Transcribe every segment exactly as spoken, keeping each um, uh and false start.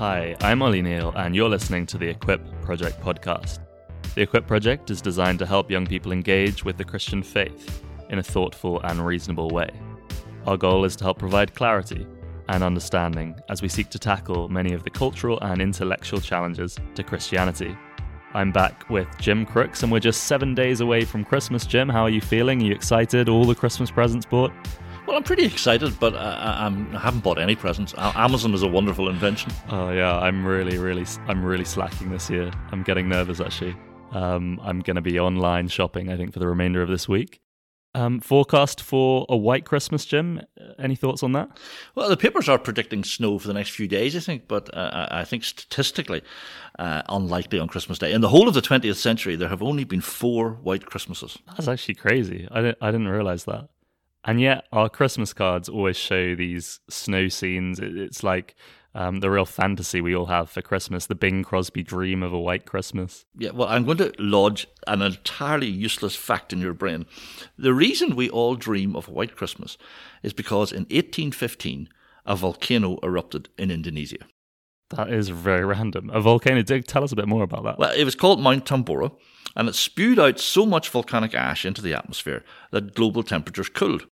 Hi, I'm Ollie Neal, and you're listening to the Equip Project podcast. The Equip Project is designed to help young people engage with the Christian faith in a thoughtful and reasonable way. Our goal is to help provide clarity and understanding as we seek to tackle many of the cultural and intellectual challenges to Christianity. I'm back with Jim Crooks, and we're just seven days away from Christmas. Jim, how are you feeling? Are you excited? All the Christmas presents bought? Well, I'm pretty excited, but I, I'm, I haven't bought any presents. Amazon is a wonderful invention. Oh yeah, I'm really, really, I'm really slacking this year. I'm getting nervous actually. Um, I'm going to be online shopping, I think, for the remainder of this week. Um, forecast for a white Christmas, Jim. Any thoughts on that? Well, the papers are predicting snow for the next few days, I think, but uh, I think statistically uh, unlikely on Christmas Day. In the whole of the twentieth century, there have only been four white Christmases. That's actually crazy. I didn't, I didn't realise that. And yet our Christmas cards always show these snow scenes. It's like um, the real fantasy we all have for Christmas, the Bing Crosby dream of a white Christmas. Yeah, well, I'm going to lodge an entirely useless fact in your brain. The reason we all dream of a white Christmas is because in eighteen fifteen, a volcano erupted in Indonesia. That is very random. A volcano. Tell us a bit more about that. Well, it was called Mount Tambora, and it spewed out so much volcanic ash into the atmosphere that global temperatures cooled.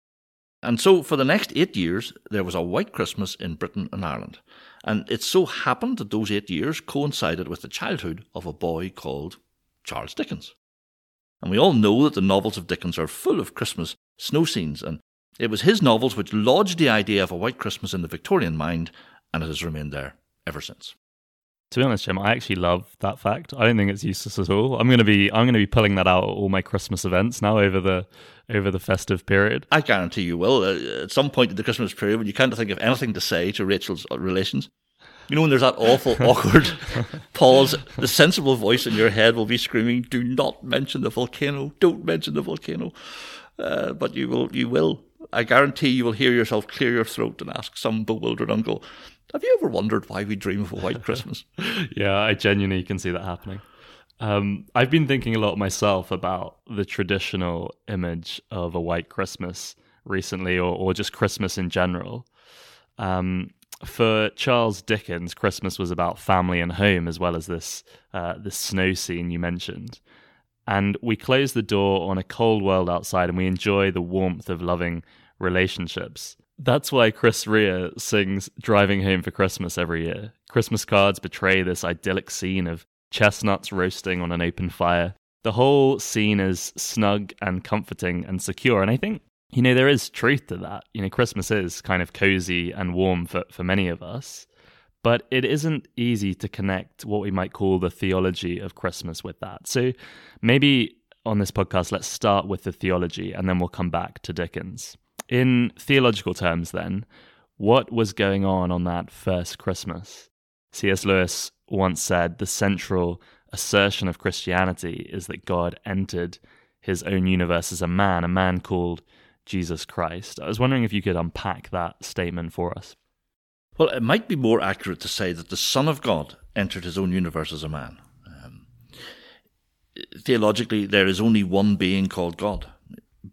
And so for the next eight years, there was a white Christmas in Britain and Ireland. And it so happened that those eight years coincided with the childhood of a boy called Charles Dickens. And we all know that the novels of Dickens are full of Christmas snow scenes, and it was his novels which lodged the idea of a white Christmas in the Victorian mind, and it has remained there ever since. To be honest, Jim, I actually love that fact. I don't think it's useless at all. I'm gonna be I'm gonna be pulling that out at all my Christmas events now over the over the festive period. I guarantee you will. Uh, at some point in the Christmas period, when you can't think of anything to say to Rachel's relations, you know, when there's that awful awkward pause, the sensible voice in your head will be screaming, "Do not mention the volcano! Don't mention the volcano!" Uh, but you will. You will. I guarantee you will hear yourself clear your throat and ask some bewildered uncle, "Have you ever wondered why we dream of a white Christmas?" Yeah, I genuinely can see that happening. Um, I've been thinking a lot myself about the traditional image of a white Christmas recently, or, or just Christmas in general. Um, for Charles Dickens, Christmas was about family and home, as well as this uh, this snow scene you mentioned. And we close the door on a cold world outside, and we enjoy the warmth of loving relationships. That's why Chris Rea sings Driving Home for Christmas every year. Christmas cards portray this idyllic scene of chestnuts roasting on an open fire. The whole scene is snug and comforting and secure. And I think, you know, there is truth to that. You know, Christmas is kind of cozy and warm for, for many of us. But it isn't easy to connect what we might call the theology of Christmas with that. So maybe on this podcast, let's start with the theology, and then we'll come back to Dickens. In theological terms, then, what was going on on that first Christmas? C S Lewis once said, "The central assertion of Christianity is that God entered his own universe as a man, a man called Jesus Christ." I was wondering if you could unpack that statement for us. Well, it might be more accurate to say that the Son of God entered his own universe as a man. Um, theologically, there is only one being called God,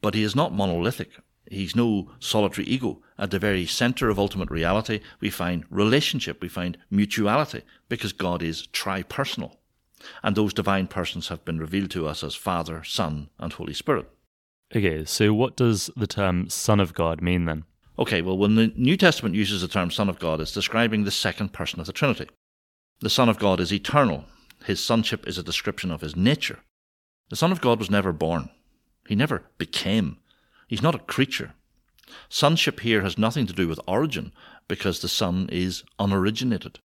but he is not monolithic. He's no solitary ego. At the very centre of ultimate reality, we find relationship, we find mutuality, because God is tri-personal. And those divine persons have been revealed to us as Father, Son, and Holy Spirit. Okay, so what does the term Son of God mean then? Okay, well, when the New Testament uses the term Son of God, it's describing the second person of the Trinity. The Son of God is eternal. His sonship is a description of his nature. The Son of God was never born. He never became. He's not a creature. Sonship here has nothing to do with origin, because the Son is unoriginated.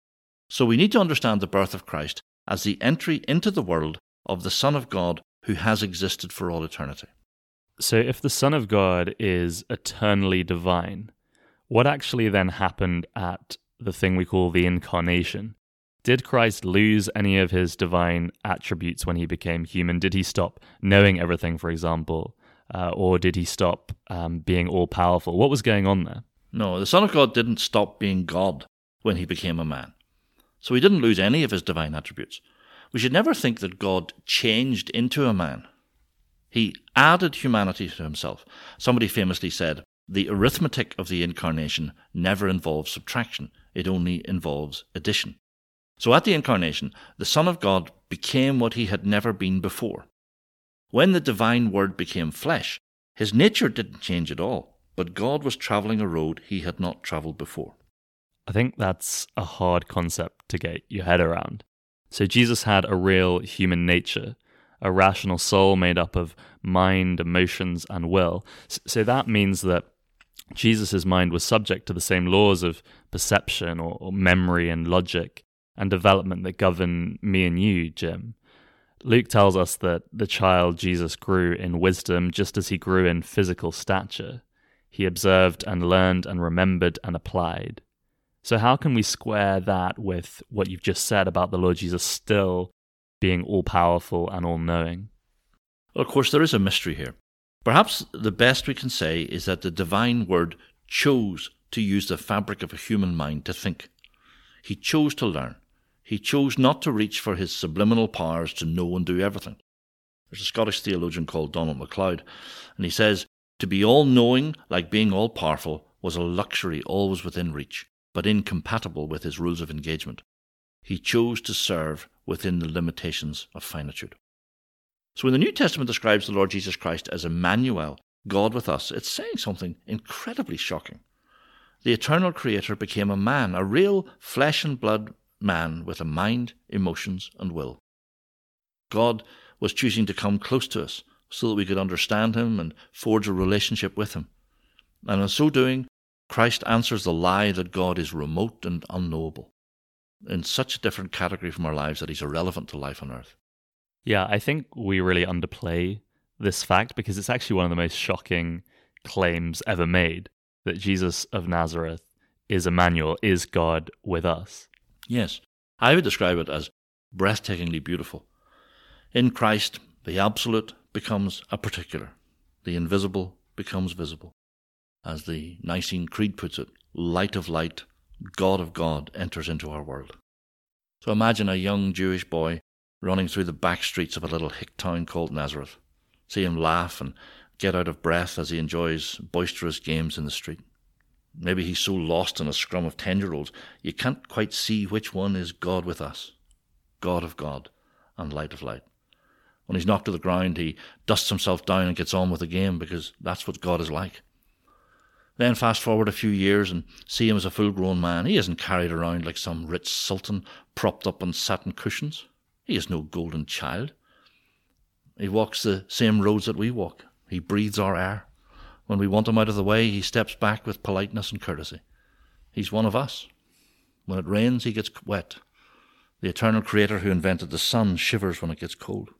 So we need to understand the birth of Christ as the entry into the world of the Son of God, who has existed for all eternity. So if the Son of God is eternally divine, what actually then happened at the thing we call the incarnation? Did Christ lose any of his divine attributes when he became human? Did he stop knowing everything, for example? Uh, or did he stop um, being all-powerful? What was going on there? No, the Son of God didn't stop being God when he became a man. So he didn't lose any of his divine attributes. We should never think that God changed into a man. He added humanity to himself. Somebody famously said, "The arithmetic of the incarnation never involves subtraction. It only involves addition." So at the Incarnation, the Son of God became what he had never been before. When the divine Word became flesh, his nature didn't change at all, but God was travelling a road he had not travelled before. I think that's a hard concept to get your head around. So Jesus had a real human nature, a rational soul made up of mind, emotions, and will. So that means that Jesus' mind was subject to the same laws of perception or memory and logic and development that govern me and you, Jim. Luke tells us that the child Jesus grew in wisdom just as he grew in physical stature. He observed and learned and remembered and applied. So how can we square that with what you've just said about the Lord Jesus still being all-powerful and all-knowing? Well, of course, there is a mystery here. Perhaps the best we can say is that the divine Word chose to use the fabric of a human mind to think. He chose to learn. He chose not to reach for his subliminal powers to know and do everything. There's a Scottish theologian called Donald MacLeod, and he says, "To be all-knowing, like being all-powerful, was a luxury always within reach, but incompatible with his rules of engagement. He chose to serve within the limitations of finitude." So when the New Testament describes the Lord Jesus Christ as Emmanuel, God with us, it's saying something incredibly shocking. The eternal Creator became a man, a real flesh and blood man with a mind, emotions, and will. God was choosing to come close to us so that we could understand him and forge a relationship with him. And in so doing, Christ answers the lie that God is remote and unknowable, in such a different category from our lives that he's irrelevant to life on earth. Yeah, I think we really underplay this fact because it's actually one of the most shocking claims ever made, that Jesus of Nazareth is Emmanuel, is God with us. Yes, I would describe it as breathtakingly beautiful. In Christ, the absolute becomes a particular. The invisible becomes visible. As the Nicene Creed puts it, light of light, God of God enters into our world. So imagine a young Jewish boy running through the back streets of a little hick town called Nazareth. See him laugh and get out of breath as he enjoys boisterous games in the street. Maybe he's so lost in a scrum of ten-year-olds, you can't quite see which one is God with us, God of God and light of light. When he's knocked to the ground, he dusts himself down and gets on with the game, because that's what God is like. Then fast forward a few years and see him as a full-grown man. He isn't carried around like some rich sultan propped up on satin cushions. He is no golden child. He walks the same roads that we walk. He breathes our air. When we want him out of the way, he steps back with politeness and courtesy. He's one of us. When it rains, he gets wet. The eternal Creator who invented the sun shivers when it gets cold.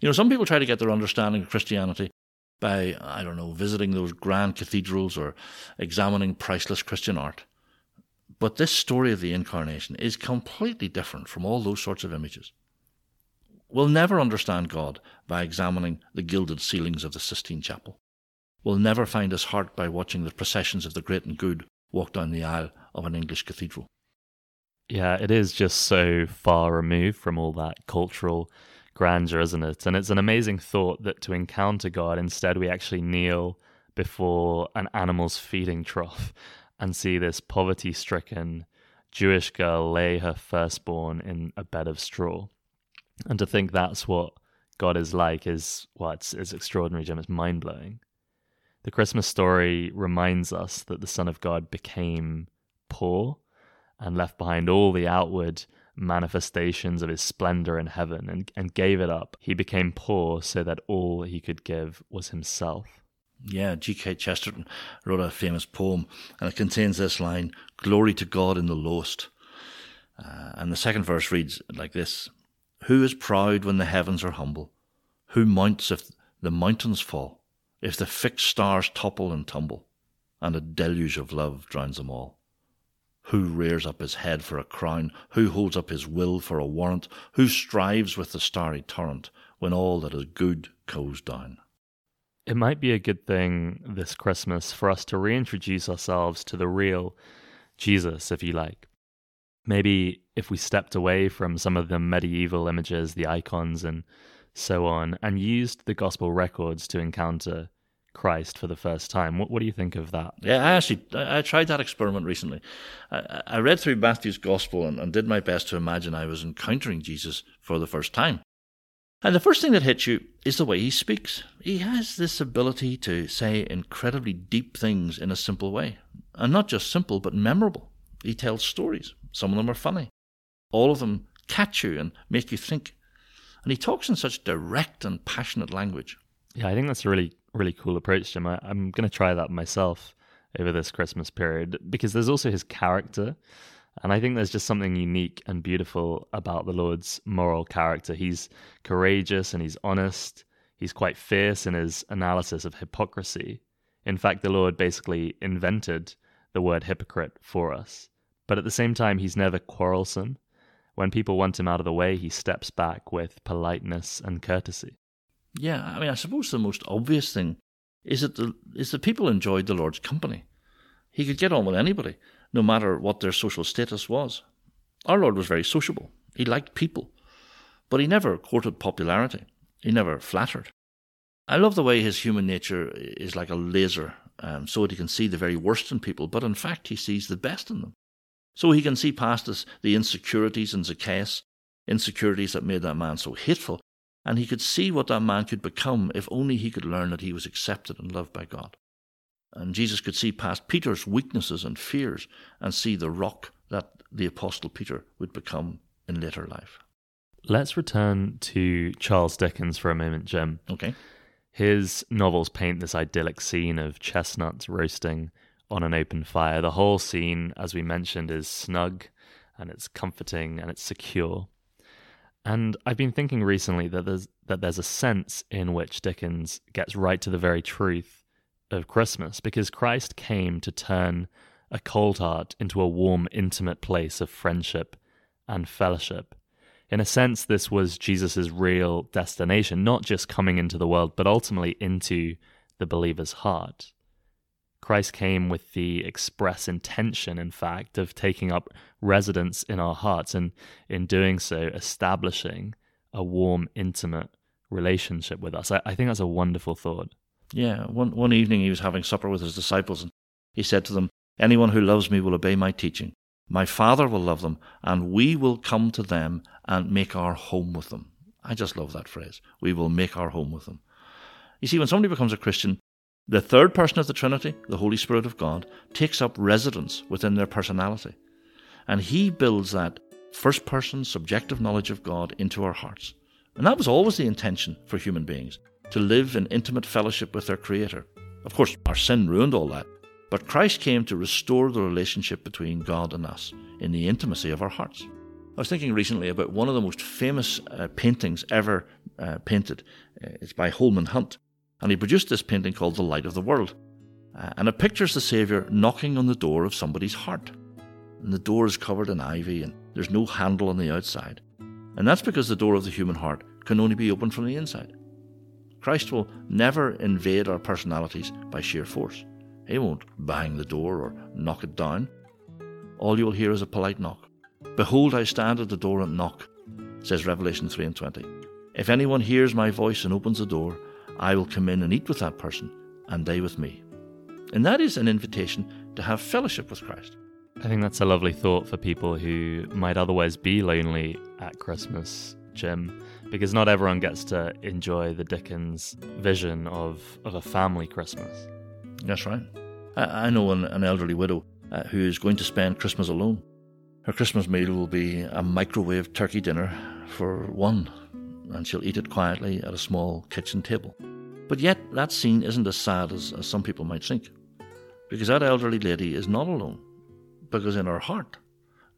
You know, some people try to get their understanding of Christianity by, I don't know, visiting those grand cathedrals or examining priceless Christian art. But this story of the Incarnation is completely different from all those sorts of images. We'll never understand God by examining the gilded ceilings of the Sistine Chapel. We'll never find his heart by watching the processions of the great and good walk down the aisle of an English cathedral. Yeah, it is just so far removed from all that cultural grandeur, isn't it? And it's an amazing thought that to encounter God, instead we actually kneel before an animal's feeding trough and see this poverty-stricken Jewish girl lay her firstborn in a bed of straw. And to think that's what God is like is, well, it's, it's extraordinary, Jim. It's mind-blowing. The Christmas story reminds us that the Son of God became poor and left behind all the outward manifestations of his splendor in heaven and, and gave it up. He became poor so that all he could give was himself. Yeah, G K Chesterton wrote a famous poem, and it contains this line, "Glory to God in the lowest." Uh, and the second verse reads like this, "Who is proud when the heavens are humble? Who mounts if the mountains fall? If the fixed stars topple and tumble, and a deluge of love drowns them all? Who rears up his head for a crown? Who holds up his will for a warrant? Who strives with the starry torrent when all that is good goes down?" It might be a good thing this Christmas for us to reintroduce ourselves to the real Jesus, if you like. Maybe if we stepped away from some of the medieval images, the icons and so on, and used the gospel records to encounter Christ for the first time. What, what do you think of that? Yeah, I actually I tried that experiment recently. I, I read through Matthew's Gospel and, and did my best to imagine I was encountering Jesus for the first time. And the first thing that hits you is the way he speaks. He has this ability to say incredibly deep things in a simple way. And not just simple, but memorable. He tells stories. Some of them are funny. All of them catch you and make you think. And he talks in such direct and passionate language. Yeah, I think that's a really, really cool approach, Jim. I, I'm going to try that myself over this Christmas period, because there's also his character. And I think there's just something unique and beautiful about the Lord's moral character. He's courageous and he's honest. He's quite fierce in his analysis of hypocrisy. In fact, the Lord basically invented the word hypocrite for us. But at the same time, he's never quarrelsome. When people want him out of the way, he steps back with politeness and courtesy. Yeah, I mean, I suppose the most obvious thing is that the, is that people enjoyed the Lord's company. He could get on with anybody, no matter what their social status was. Our Lord was very sociable. He liked people. But he never courted popularity. He never flattered. I love the way his human nature is like a laser, um, so that he can see the very worst in people, but in fact he sees the best in them. So he can see past us the insecurities in Zacchaeus, insecurities that made that man so hateful, and he could see what that man could become if only he could learn that he was accepted and loved by God. And Jesus could see past Peter's weaknesses and fears and see the rock that the Apostle Peter would become in later life. Let's return to Charles Dickens for a moment, Jim. Okay. His novels paint this idyllic scene of chestnuts roasting on an open fire. The whole scene, as we mentioned, is snug and it's comforting and it's secure. And I've been thinking recently that there's, that there's a sense in which Dickens gets right to the very truth of Christmas, because Christ came to turn a cold heart into a warm, intimate place of friendship and fellowship. In a sense, this was Jesus's real destination, not just coming into the world, but ultimately into the believer's heart. Christ came with the express intention, in fact, of taking up residence in our hearts, and in doing so, establishing a warm, intimate relationship with us. I, I think that's a wonderful thought. Yeah, one, one evening he was having supper with his disciples, and he said to them, "Anyone who loves me will obey my teaching. My Father will love them, and we will come to them and make our home with them." I just love that phrase. We will make our home with them. You see, when somebody becomes a Christian, the third person of the Trinity, the Holy Spirit of God, takes up residence within their personality. And he builds that first-person subjective knowledge of God into our hearts. And that was always the intention for human beings, to live in intimate fellowship with their Creator. Of course, our sin ruined all that, but Christ came to restore the relationship between God and us in the intimacy of our hearts. I was thinking recently about one of the most famous uh, paintings ever uh, painted. It's by Holman Hunt, and he produced this painting called The Light of the World. Uh, and it pictures the Saviour knocking on the door of somebody's heart. And the door is covered in ivy, and there's no handle on the outside. And that's because the door of the human heart can only be opened from the inside. Christ will never invade our personalities by sheer force. He won't bang the door or knock it down. All you will hear is a polite knock. "Behold, I stand at the door and knock," says Revelation three and twenty. "If anyone hears my voice and opens the door, I will come in and eat with that person, and they with me." And that is an invitation to have fellowship with Christ. I think that's a lovely thought for people who might otherwise be lonely at Christmas, Jim, because not everyone gets to enjoy the Dickens vision of, of a family Christmas. That's right. I, I know an, an elderly widow uh, who is going to spend Christmas alone. Her Christmas meal will be a microwave turkey dinner for one, and she'll eat it quietly at a small kitchen table. But yet, that scene isn't as sad as, as some people might think, because that elderly lady is not alone, because in her heart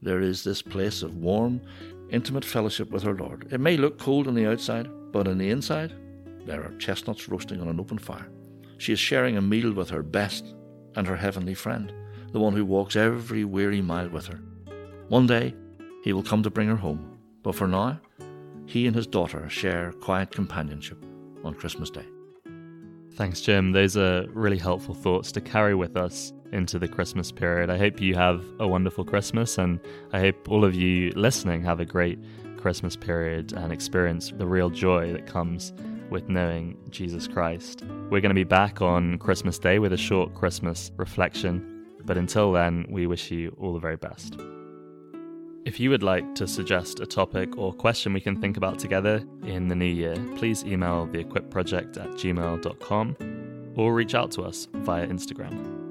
there is this place of warm, intimate fellowship with her Lord. It may look cold on the outside, but on the inside, there are chestnuts roasting on an open fire. She is sharing a meal with her best and her heavenly friend, the one who walks every weary mile with her. One day, he will come to bring her home, but for now, he and his daughter share quiet companionship on Christmas Day. Thanks, Jim. Those are really helpful thoughts to carry with us into the Christmas period. I hope you have a wonderful Christmas, and I hope all of you listening have a great Christmas period and experience the real joy that comes with knowing Jesus Christ. We're going to be back on Christmas Day with a short Christmas reflection, but until then, we wish you all the very best. If you would like to suggest a topic or question we can think about together in the new year, please email the equip project at gmail dot com or reach out to us via Instagram.